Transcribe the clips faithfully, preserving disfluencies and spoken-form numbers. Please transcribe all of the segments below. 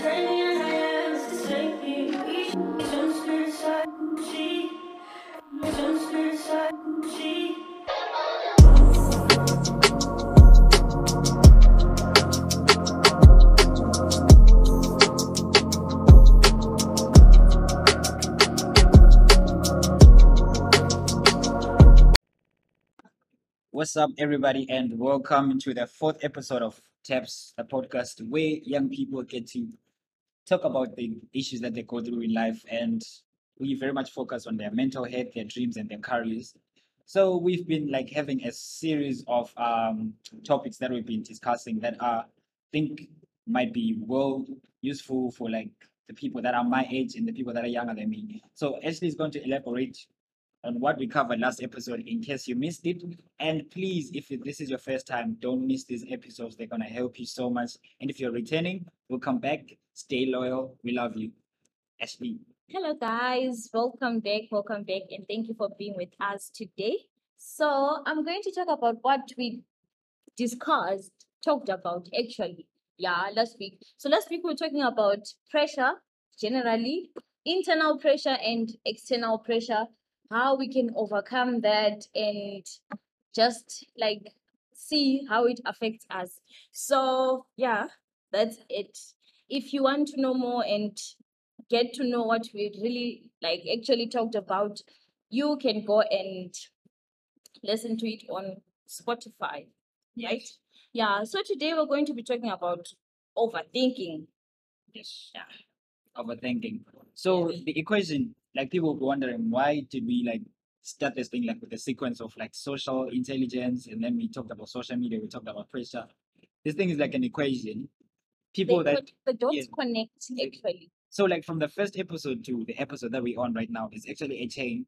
What's up, everybody, and welcome to the fourth episode of Taps, a podcast where young people get to talk about the issues that they go through in life, and we very much focus on their mental health, their dreams, and their careers. So we've been like having a series of um, topics that we've been discussing that I think might be well useful for like the people that are my age and the people that are younger than me. So Ashley is going to elaborate on what we covered last episode in case you missed it. And please, if this is your first time, don't miss these episodes. They're going to help you so much. And if you're returning, we'll come back. Stay loyal. We love you. Ashley. Hello, guys. Welcome back. Welcome back. And thank you for being with us today. So I'm going to talk about what we discussed, talked about actually. Yeah, last week. So last week we were talking about pressure, generally, internal pressure and external pressure, how we can overcome that and just like see how it affects us. So yeah, that's it. If you want to know more and get to know what we really like actually talked about, you can go and listen to it on Spotify, yes. Right? Yeah, so today we're going to be talking about overthinking. Yes. Yeah. Overthinking. So the equation, like people were wondering, why did we like start this thing like with a sequence of like social intelligence, and then we talked about social media, we talked about pressure. This thing is like an equation. People they, that the dots yeah, connect actually. So like from the first episode to the episode that we're on right now is actually a chain.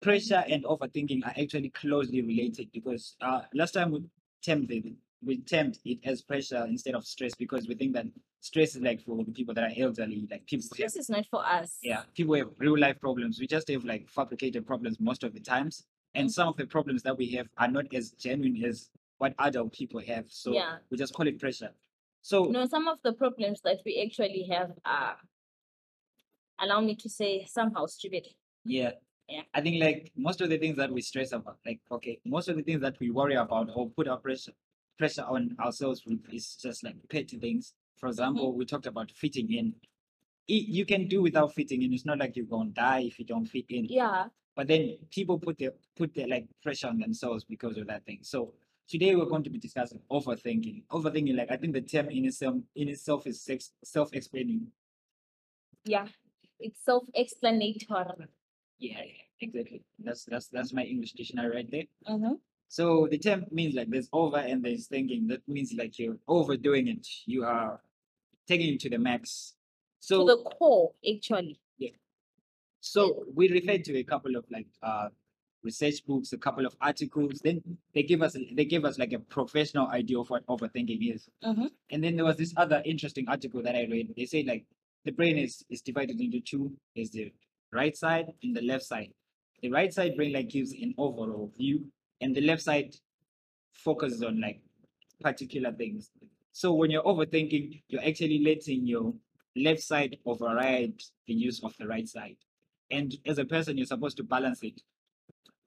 Pressure and overthinking are actually closely related because uh last time we termed it, we termed it as pressure instead of stress because we think that stress is like for the people that are elderly, like people. Stress is not for us. Yeah, people have real life problems. We just have like fabricated problems most of the times, and mm-hmm. some of the problems that we have are not as genuine as what adult people have. So yeah, we just call it pressure. So no, some of the problems that we actually have are, allow me to say, somehow stupid. Yeah, yeah. I think like most of the things that we stress about, like okay, most of the things that we worry about or put our pressure pressure on ourselves with is just like petty things. For example, mm-hmm. we talked about fitting in. It, you can do without fitting in. It's not like you're gonna die if you don't fit in. Yeah. But then people put their put their like pressure on themselves because of that thing. So today we're going to be discussing overthinking. Overthinking, like I think the term in itself in itself is self-explaining. Yeah, it's self-explanatory. Yeah, yeah, exactly. That's that's that's my English dictionary right there. Mm-hmm. So the term means like there's over and there's thinking. That means like you're overdoing it. You are taking it to the max. So to the core, actually. Yeah. So we refer to a couple of like uh research books, a couple of articles. Then they give us they gave us like a professional idea of what overthinking is. Mm-hmm. And then there was this other interesting article that I read. They say like the brain is is divided into two. There's the right side and the left side. The right side brain like gives an overall view, and the left side focuses on like particular things. So when you're overthinking, you're actually letting your left side override the use of the right side. And as a person, you're supposed to balance it.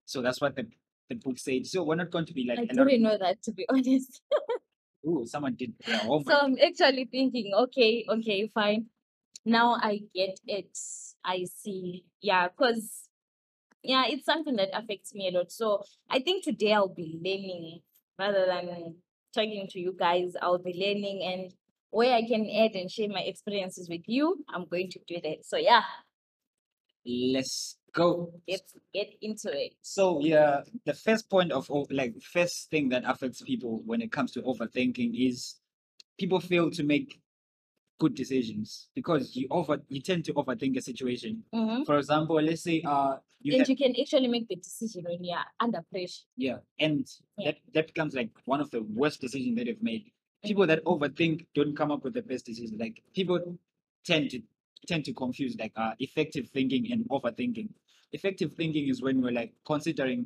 So that's what the, the book said. So we're not going to be like... I didn't really know that, to be honest. Ooh, someone did their homework. So I'm actually thinking, okay, okay, fine. Now I get it. I see. Yeah, because... yeah, it's something that affects me a lot. So I think today I'll be learning rather than talking to you guys. I'll be learning, and where I can add and share my experiences with you, I'm going to do that. So yeah, let's go. Let's get into it. So yeah, the first point of like first thing that affects people when it comes to overthinking is people fail to make good decisions because you over you tend to overthink a situation. Mm-hmm. For example, let's say uh you and have, you can actually make the decision when you're under pressure. Yeah, and yeah. that that becomes like one of the worst decisions that you've made. People that overthink don't come up with the best decisions. Like people tend to tend to confuse like uh effective thinking and overthinking. Effective thinking is when we're like considering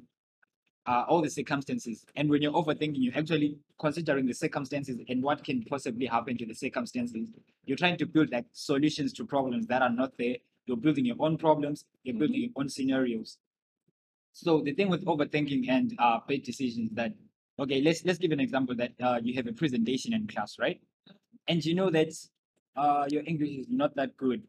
uh, all the circumstances. And when you're overthinking, you're actually considering the circumstances and what can possibly happen to the circumstances. You're trying to build like solutions to problems that are not there. You're building your own problems. You're mm-hmm. building your own scenarios. So the thing with overthinking and uh, bad decisions that, okay, let's let's give an example that uh, you have a presentation in class, right? And you know that uh, your English is not that good.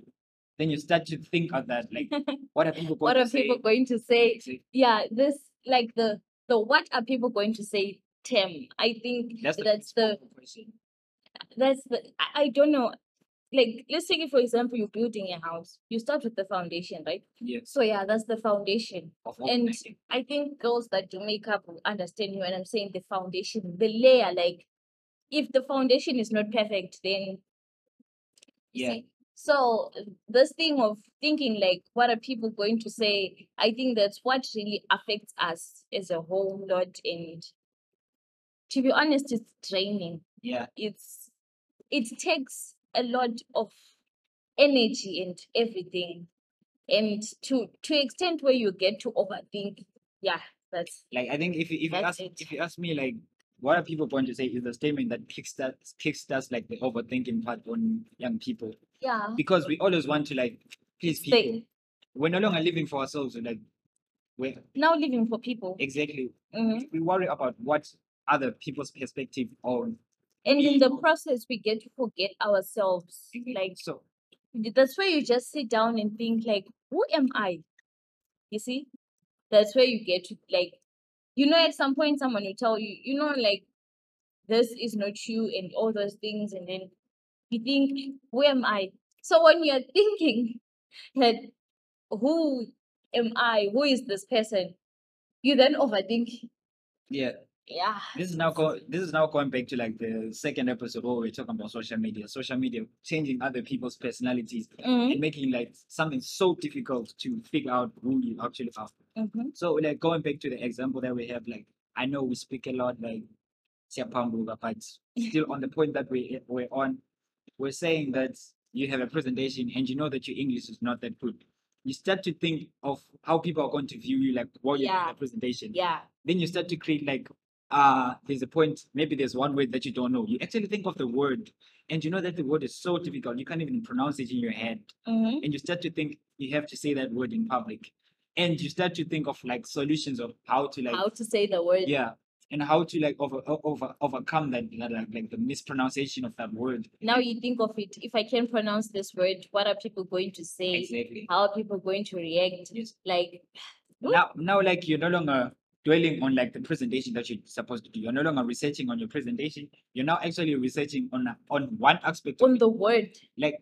Then you start to think of that, like, what are people going what to are say? People going to say? Yeah, this, like, the, the what are people going to say term. I think that's the, that's the, that's the I, I don't know. Like, let's take it, for example, you're building a house. You start with the foundation, right? Yes. So, yeah, that's the foundation. And I think girls that do makeup will understand when I'm saying the foundation, the layer. Like, if the foundation is not perfect, then... Yeah. See? So, this thing of thinking, like, what are people going to say? I think that's what really affects us as a whole lot. And to be honest, it's draining. Yeah. It's... It takes... a lot of energy and everything, and to to extent where you get to overthink. Yeah, that's like I think if you, if you ask it. if you ask me like what are people going to say is the statement that kickstarts kickstarts like the overthinking part on young people. Yeah, because we always want to like please people. Say, we're no longer living for ourselves. Like we're now living for people. Exactly. Mm-hmm. We worry about what other people's perspective on. And in the process, we get to forget ourselves. Like, so that's where you just sit down and think, like, who am I? You see? That's where you get to, like, you know, at some point, someone will tell you, you know, like, this is not you and all those things. And then you think, who am I? So when you're thinking that, who am I? Who is this person? You then overthink. Yeah. Yeah. This is now go- this is now going back to like the second episode where we're talking about social media. Social media changing other people's personalities mm-hmm. and making like something so difficult to figure out who you actually are. Mm-hmm. So like going back to the example that we have, like I know we speak a lot like but still on the point that we we're on, we're saying that you have a presentation and you know that your English is not that good. You start to think of how people are going to view you, like while you're yeah. in the presentation. Yeah. Then you start to create like Uh, there's a point, maybe there's one word that you don't know. You actually think of the word and you know that the word is so difficult. You can't even pronounce it in your head. Mm-hmm. And you start to think you have to say that word in public. And you start to think of like solutions of how to like... How to say the word. Yeah. And how to like over, over overcome that, that like, like the mispronunciation of that word. Now you think of it, if I can't pronounce this word, what are people going to say? Exactly. How are people going to react? Yes. Like... Now, now like you're no longer... dwelling on like the presentation that you're supposed to do. You're no longer researching on your presentation. You're now actually researching on on one aspect on of the it. word. Like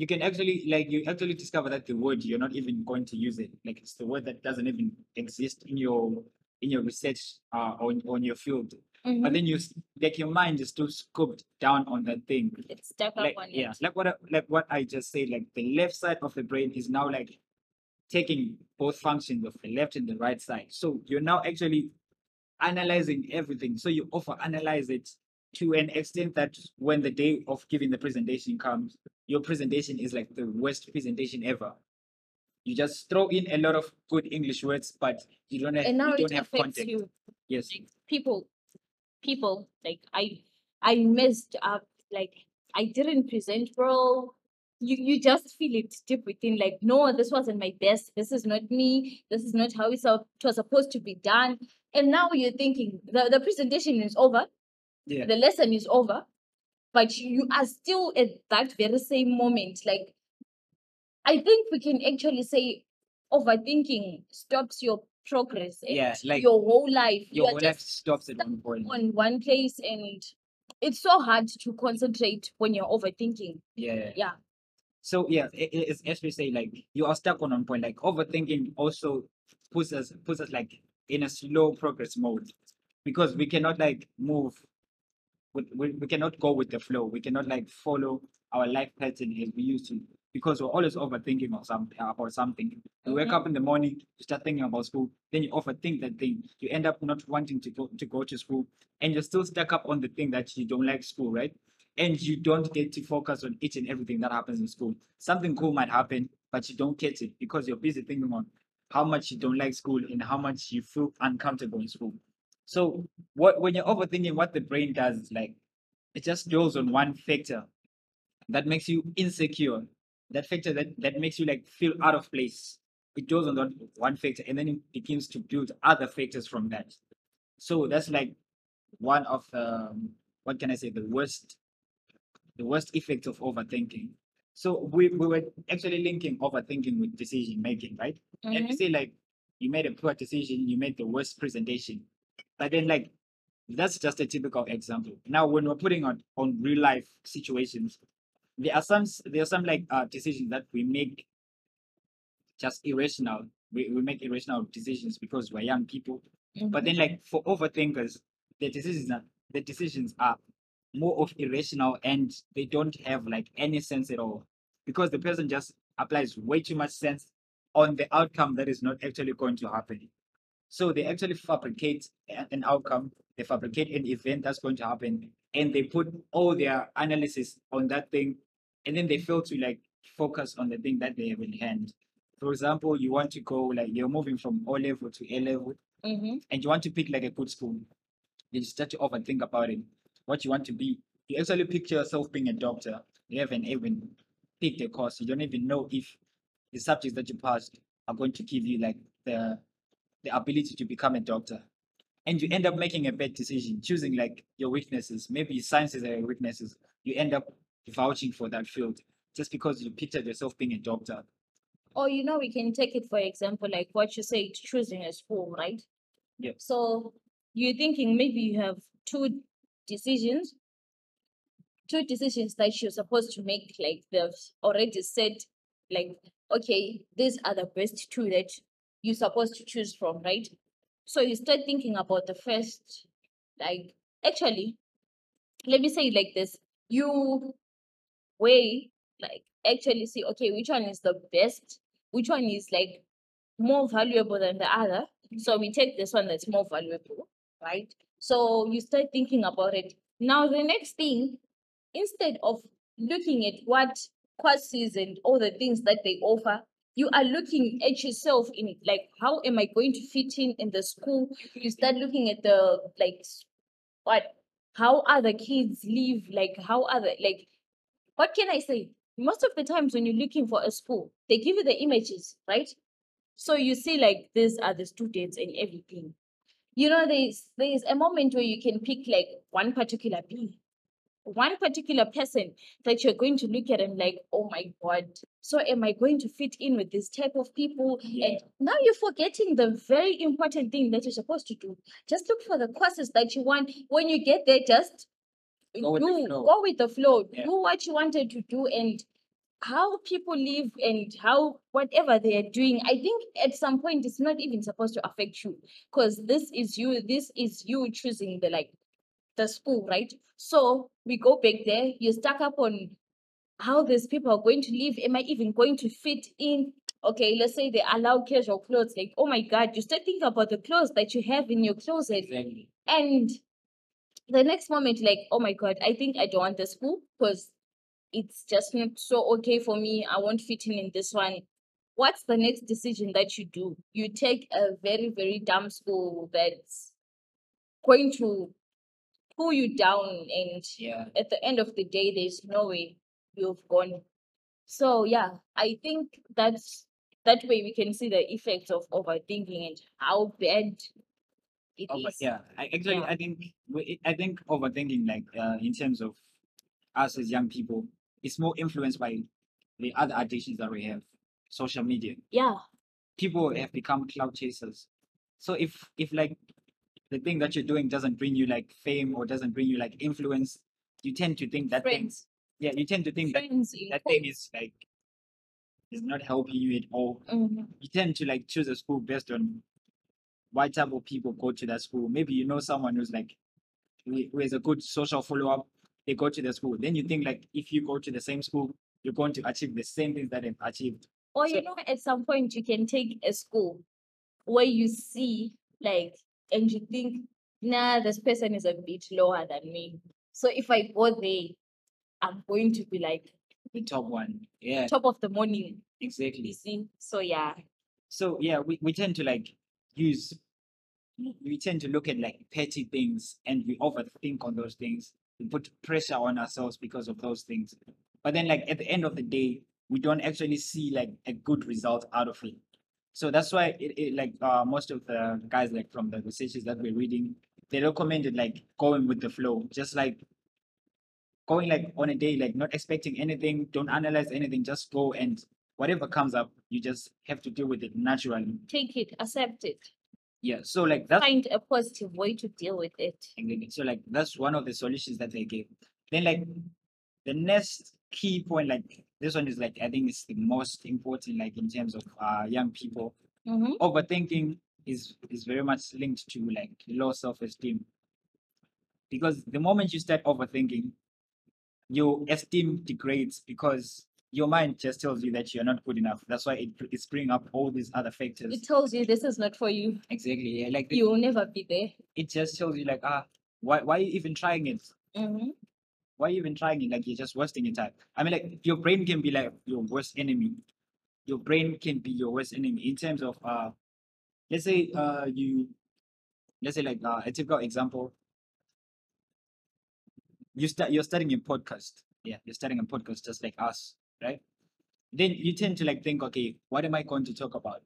you can actually like you actually discover that the word you're not even going to use it. Like it's the word that doesn't even exist in your in your research uh on, on your field. Mm-hmm. But then you like your mind is still scoped down on that thing. It's stuck like, up on yeah, it. Like what I, like what I just said. Like the left side of the brain is now like taking both functions of the left and the right side. So you're now actually analyzing everything. So you over analyze it to an extent that when the day of giving the presentation comes, your presentation is like the worst presentation ever. You just throw in a lot of good English words, but you don't have, and now you don't it have context. You. Yes. Like people, people, like I I messed up, like I didn't present well. You you just feel it deep within, like, no, this wasn't my best. This is not me. This is not how it was supposed to be done. And now you're thinking the, the presentation is over. Yeah. The lesson is over. But you are still at that very same moment. Like, I think we can actually say overthinking stops your progress. And yeah, like your whole life. Your whole life stops at one point. On one place. And it's so hard to concentrate when you're overthinking. Yeah. Yeah. So yeah, it's as we say, like you are stuck on one point. Like overthinking also puts us puts us like in a slow progress mode, because we cannot like move, we, we, we cannot go with the flow. We cannot like follow our life pattern as we used to, because we're always overthinking or something. About something. You mm-hmm. wake up in the morning, you start thinking about school, then you overthink that thing. You end up not wanting to go to go to school, and you're still stuck up on the thing that you don't like school, right? And you don't get to focus on each and everything that happens in school. Something cool might happen, but you don't get it because you're busy thinking on how much you don't like school, and how much you feel uncomfortable in school. So what when you're overthinking, what the brain does is like it just dwells on one factor that makes you insecure, that factor that, that makes you like feel out of place. It dwells on that one factor, and then it begins to build other factors from that. So that's like one of um, what can I say, the worst the worst effect of overthinking. So we, we were actually linking overthinking with decision making, right? Mm-hmm. And you say like you made a poor decision, you made the worst presentation. But then like that's just a typical example. Now when we're putting on, on real life situations, there are some there are some like uh, decisions that we make just irrational. We, we make irrational decisions because we're young people. Mm-hmm. But then like for overthinkers, the decisions are the decisions are more of irrational, and they don't have like any sense at all, because the person just applies way too much sense on the outcome that is not actually going to happen. So they actually fabricate an outcome, they fabricate an event that's going to happen, and they put all their analysis on that thing, and then they fail to like focus on the thing that they have in hand. For example, you want to go like you're moving from O level to A level, mm-hmm. and you want to pick like a good school. You start to overthink about it. What you want to be. You actually picture yourself being a doctor. You haven't even picked a course. You don't even know if the subjects that you passed are going to give you like the the ability to become a doctor. And you end up making a bad decision, choosing like your weaknesses. Maybe sciences are your weaknesses. You end up vouching for that field just because you pictured yourself being a doctor. Or, you know, we can take it for example, like what you say, choosing a school, right? Yeah. So you're thinking maybe you have two decisions two decisions that you're supposed to make, like they've already said like, okay, these are the best two that you're supposed to choose from, right? So you start thinking about the first, like actually let me say it like this, you weigh like actually see, okay, which one is the best, which one is like more valuable than the other, so we take this one that's more valuable, right? So you start thinking about it. Now the next thing, instead of looking at what courses and all the things that they offer, you are looking at yourself in it. Like, how am I going to fit in in the school? You start looking at the, like, what, how other kids live, like how other, like, what can I say? Most of the times when you're looking for a school, they give you the images, right? So you see like, these are the students and everything. You know, there's, there's a moment where you can pick like one particular being, one particular person that you're going to look at and like, oh my God, so am I going to fit in with this type of people? Yeah. And now you're forgetting the very important thing that you're supposed to do. Just look for the courses that you want. When you get there, just go with, do, the, flow. Go with the flow. Yeah. Do what you wanted to do and how people live and how whatever they are doing, I think at some point it's not even supposed to affect you, because this is you, this is you choosing the like the school, right? So we go back there, you stack up on how these people are going to live. Am I even going to fit in? Okay, let's say they allow casual clothes. Like, oh my God, you start thinking about the clothes that you have in your closet. Exactly. And the next moment, like, oh my God, I think I don't want the school because it's just not so okay for me. I won't fit in in this one. What's the next decision that you do? You take a very, very dumb school that's going to pull you down. And yeah. At the end of the day, there's no way you've gone. So, yeah, I think that's that way we can see the effects of overthinking and how bad it Over, is. Yeah, I, actually, yeah. I think I think overthinking, like uh, in terms of us as young people, it's more influenced by the other addictions that we have, social media. Yeah. People have become cloud chasers. So if if like the thing that you're doing doesn't bring you like fame or doesn't bring you like influence, you tend to think that Friends. thing. Yeah, you tend to think Friends, that that thing is like is not helping you at all. Mm-hmm. You tend to like choose a school based on what type of people go to that school. Maybe you know someone who's like who has a good social follow-up. They go to the school. Then you think like, if you go to the same school, you're going to achieve the same things that they've achieved. Or, so, you know, at some point you can take a school where you see like, and you think, nah, this person is a bit lower than me. So if I go there, I'm going to be like the top one. Yeah. Top of the morning. Exactly. You see? So, yeah. So yeah, we, we tend to like use we tend to look at like petty things, and we overthink on those things. We put pressure on ourselves because of those things. But then like at the end of the day, we don't actually see like a good result out of it. So that's why it, it like uh, most of the guys like from the researches that we're reading, they recommended like going with the flow, just like going like on a day, like not expecting anything, don't analyze anything, just go, and whatever comes up, you just have to deal with it naturally. Take it, accept it. Yeah, so like that. Find a positive way to deal with it. So like that's one of the solutions that they gave. Then like the next key point, like this one is like I think it's the most important, like in terms of uh, young people. Mm-hmm. Overthinking is is very much linked to like low self-esteem, because the moment you start overthinking, your esteem degrades because your mind just tells you that you're not good enough. That's why it, it's bringing up all these other factors. It tells you this is not for you. Exactly. Yeah. Like the, you will never be there. It just tells you like, ah, why, why are you even trying it? Mm-hmm. Why are you even trying it? Like you're just wasting your time. I mean, like your brain can be like your worst enemy. Your brain can be your worst enemy in terms of, uh, let's say uh, you, let's say like uh, a typical example. You start, you're starting a podcast. Yeah, you're starting a podcast just like us. Right? Then you tend to like think, okay, what am I going to talk about?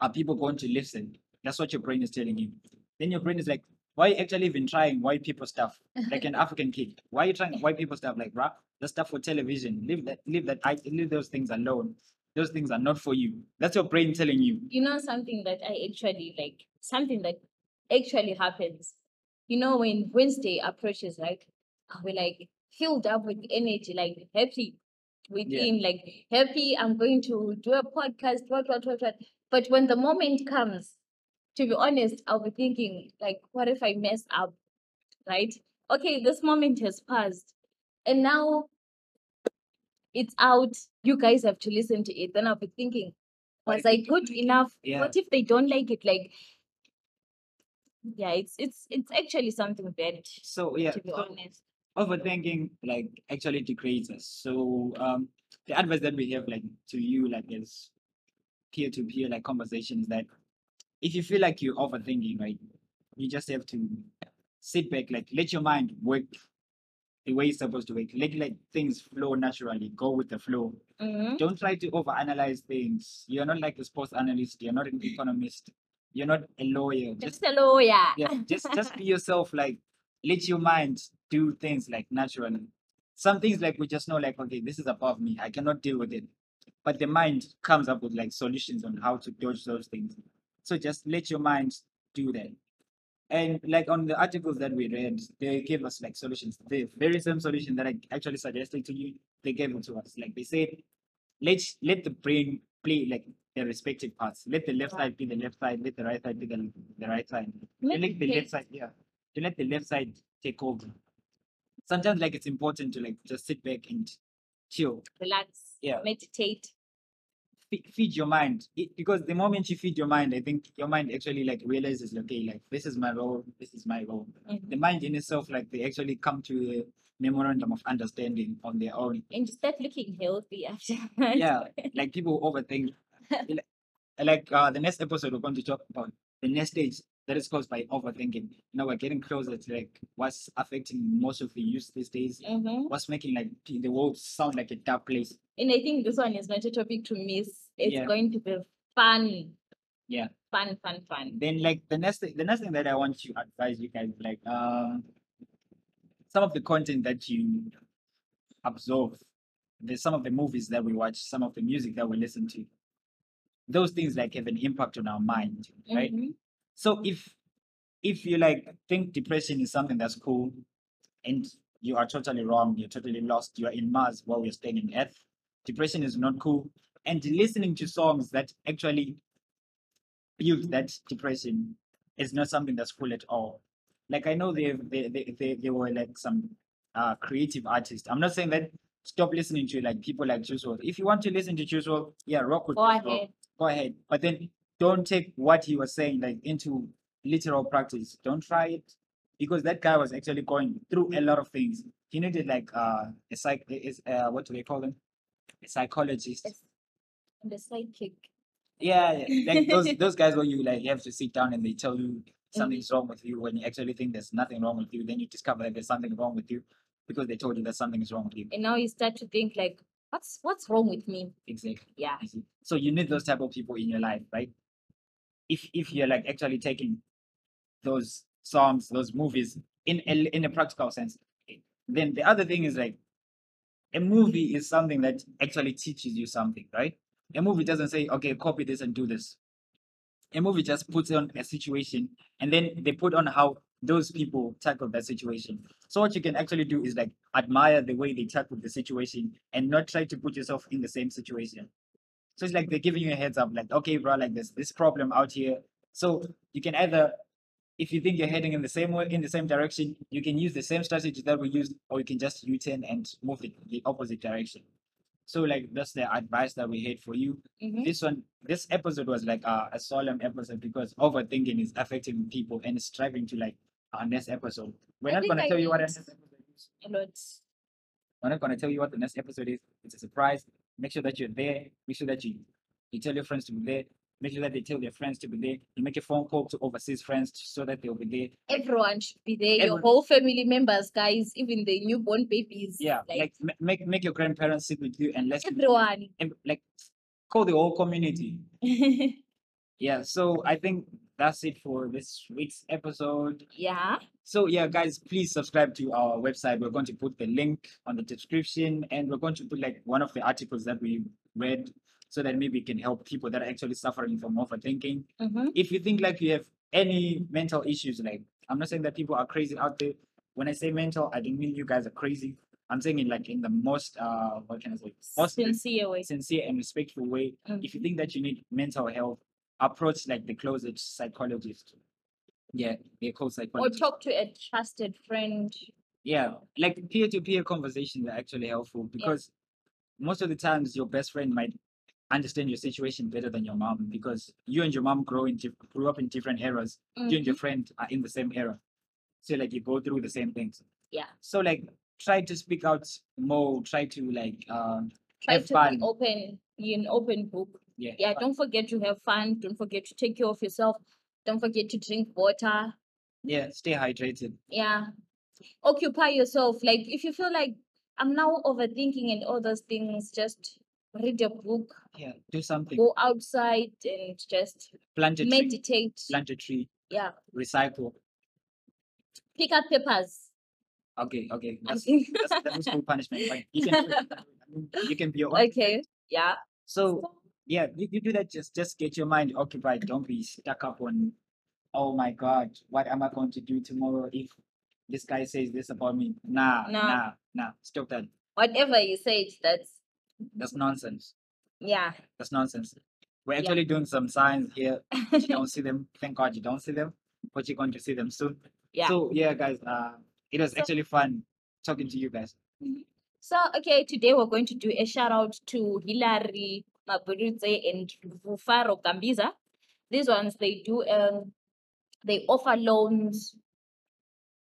Are people going to listen? That's what your brain is telling you. Then your brain is like, why are you actually even trying white people stuff? Like an African kid, why are you trying white people stuff? Like, rap, the stuff for television. Leave that, leave that, leave those things alone. Those things are not for you. That's your brain telling you. You know something that I actually like, something that actually happens. You know, when Wednesday approaches, right? We're like filled up with energy, like happy. Within, yeah. Like happy, I'm going to do a podcast, what, what, what, what. But when the moment comes, to be honest, I'll be thinking, like, what if I mess up, right? Okay, this moment has passed, and now it's out. You guys have to listen to it. Then I'll be thinking, was I good enough? Yeah. What if they don't like it? Like, yeah, it's it's it's actually something bad. So yeah, to be so honest. Overthinking like actually degrades us. So um the advice that we have like to you like is peer-to-peer like conversations, that if you feel like you're overthinking, right, you just have to sit back, like let your mind work the way it's supposed to work. Let like things flow naturally. Go with the flow. Mm-hmm. Don't try to overanalyze things. You're not like a sports analyst, you're not an economist, you're not a lawyer. Just, just a lawyer. Yeah, just just be yourself, like let your mind do things like naturally. Some things like we just know like, okay, this is above me, I cannot deal with it. But the mind comes up with like solutions on how to dodge those things. So just let your mind do that. And like on the articles that we read, they gave us like solutions. The very same solution that I actually suggested to you, they gave it to us. Like they said, let's let the brain play like their respective parts. Let the left side be the left side, let the right side be the, the right side. Let, let the left side, yeah. To let the left side take over. Sometimes like it's important to like just sit back and chill. Relax. Yeah. Meditate. Fe- feed your mind. It, because the moment you feed your mind, I think your mind actually like realizes, okay, like this is my role, this is my role. Mm-hmm. The mind in itself, like they actually come to a memorandum of understanding on their own. And you start looking healthy after that. Yeah. Like people overthink. Like uh, the next episode we're going to talk about the next stage that is caused by overthinking. Now we're getting closer to like what's affecting most of the youth these days. Mm-hmm. What's making like the world sound like a dark place. And I think this one is not a topic to miss. It's yeah. going to be fun. Yeah. Fun, fun, fun. Then like the next thing, the next thing that I want to advise you guys, like um, some of the content that you absorb, there's some of the movies that we watch, some of the music that we listen to. Those things like have an impact on our mind, right? Mm-hmm. So if if you like think depression is something that's cool, and you are totally wrong, you're totally lost, you're in Mars while we're staying in Earth. Depression is not cool. And listening to songs that actually build that depression is not something that's cool at all. Like I know they they they they, they were like some uh, creative artists. I'm not saying that stop listening to like people like Juice World. If you want to listen to Juice World, yeah, rock with Go ahead. World. Go ahead. But then don't take what he was saying like into literal practice. Don't try it, because that guy was actually going through a lot of things. He needed like uh, a psych, is uh, what do they call them? A psychologist. And a psychic. Yeah, yeah. Like those those guys where you like you have to sit down and they tell you something's wrong with you when you actually think there's nothing wrong with you, then you discover that there's something wrong with you because they told you that something is wrong with you. And now you start to think like, what's what's wrong with me? Exactly. Yeah. So you need those type of people in your life, right? If if you're like actually taking those songs, those movies in a, in a practical sense, then the other thing is like a movie is something that actually teaches you something, right? A movie doesn't say, okay, copy this and do this. A movie just puts on a situation and then they put on how those people tackle that situation. So what you can actually do is like admire the way they tackle the situation and not try to put yourself in the same situation. So it's like they're giving you a heads up, like, okay, bro, like there's this problem out here. So you can either, if you think you're heading in the same way, in the same direction, you can use the same strategy that we used, or you can just U-turn and move it the opposite direction. So like that's the advice that we had for you. Mm-hmm. This one, this episode was like a, a solemn episode because overthinking is affecting people and it's driving to like our next episode. We're I not gonna I tell you what our next episode is. A lot. We're not gonna tell you what the next episode is. It's a surprise. Make sure that you're there. Make sure that you you tell your friends to be there. Make sure that they tell their friends to be there. You make a phone call to overseas friends so that they'll be there. Everyone should be there. Everyone. Your whole family members, guys, even the newborn babies. Yeah, like, like make make your grandparents sit with you and let's everyone be, like call the whole community. Yeah, so I think that's it for this week's episode. Yeah. So yeah, guys, please subscribe to our website. We're going to put the link on the description, and we're going to put like one of the articles that we read, so that maybe it can help people that are actually suffering from overthinking. Mm-hmm. If you think like you have any mental issues, like I'm not saying that people are crazy out there. When I say mental, I don't mean you guys are crazy. I'm saying it like in the most, uh, what can I say? Most sincere way. Sincere and respectful way. Mm-hmm. If you think that you need mental health, approach like the closet psychologist. Yeah, they're called psychologists. Or talk to a trusted friend. Yeah, like peer-to-peer conversations are actually helpful because yeah. most of the times your best friend might understand your situation better than your mom, because you and your mom grow in grew up in different eras. Mm-hmm. You and your friend are in the same era, so like you go through the same things. Yeah. So like try to speak out more. Try to like um, try have to fun. Be open. Be an open book. Yeah. Yeah. Fun. Don't forget to have fun. Don't forget to take care of yourself. Don't forget to drink water. Yeah. Stay hydrated. Yeah. Occupy yourself. Like if you feel like I'm now overthinking and all those things, just read a book. Yeah, do something. Go outside and just plant a meditate. Tree. Plant a tree. Yeah. Recycle. Pick up papers. Okay, okay. That's, that's, that was full punishment. Like, you, can, you can be your own. Okay, yeah. So, yeah, you, you do that. Just, just get your mind occupied. Don't be stuck up on, oh my God, what am I going to do tomorrow if this guy says this about me? Nah, no. nah, nah. Stop that. Whatever you say, that's... That's nonsense. Yeah. That's nonsense. We're actually yeah. doing some signs here. You don't see them. Thank God you don't see them. But you're going to see them soon. Yeah. So, yeah, guys, uh, it was so, actually fun talking to you guys. So, okay, today we're going to do a shout-out to Hilary Maburutse and Rufaro Kambiza. These ones, they do, um, they offer loans.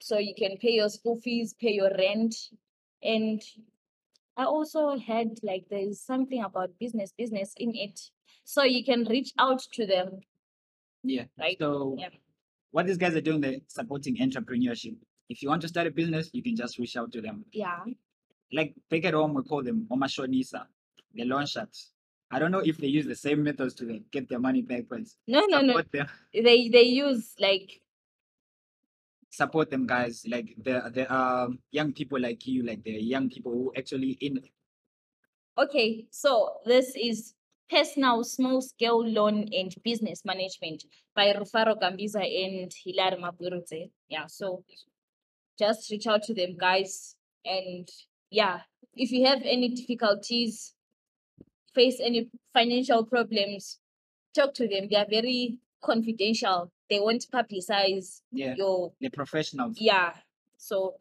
So you can pay your school fees, pay your rent, and... I also heard like there's something about business, business in it. So you can reach out to them. Yeah. Right. So yeah. what these guys are doing, they're supporting entrepreneurship. If you want to start a business, you can just reach out to them. Yeah. Like back at home, we call them Omashonisa, the loan sharks. I don't know if they use the same methods to like, get their money back, but no, no, no. Them. They they use like support them, guys. Like the the um young people like you, like the young people who actually in. Okay, so this is Personal Small Scale Loan and Business Management by Rufaro Kambiza and Hilary Maburutse. Yeah, so just reach out to them, guys, and yeah, if you have any difficulties, face any financial problems, talk to them. They are very confidential. They won't publicize yeah, your... the professionals. Yeah. So,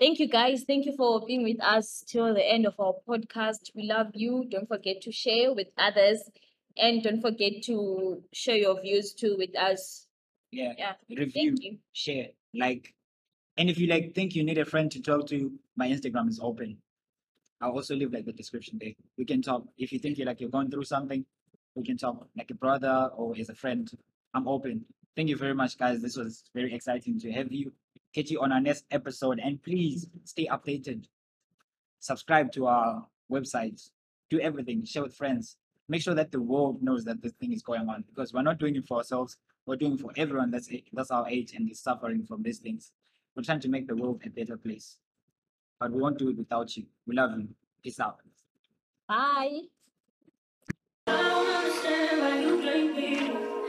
thank you, guys. Thank you for being with us till the end of our podcast. We love you. Don't forget to share with others. And don't forget to share your views, too, with us. Yeah. yeah. Review, thank you. Share, like. And if you, like, think you need a friend to talk to, my Instagram is open. I'll also leave, like, the description there. We can talk. If you think, you're like, you're going through something, we can talk like a brother or as a friend. I'm open. Thank you very much, guys. This was very exciting to have you. Catch you on our next episode, and please stay updated. Subscribe to our website. Do everything. Share with friends. Make sure that the world knows that this thing is going on, because we're not doing it for ourselves. We're doing it for everyone that's that's our age and is suffering from these things. We're trying to make the world a better place, but we won't do it without you. We love you. Peace out. Bye. I don't understand why you blame me.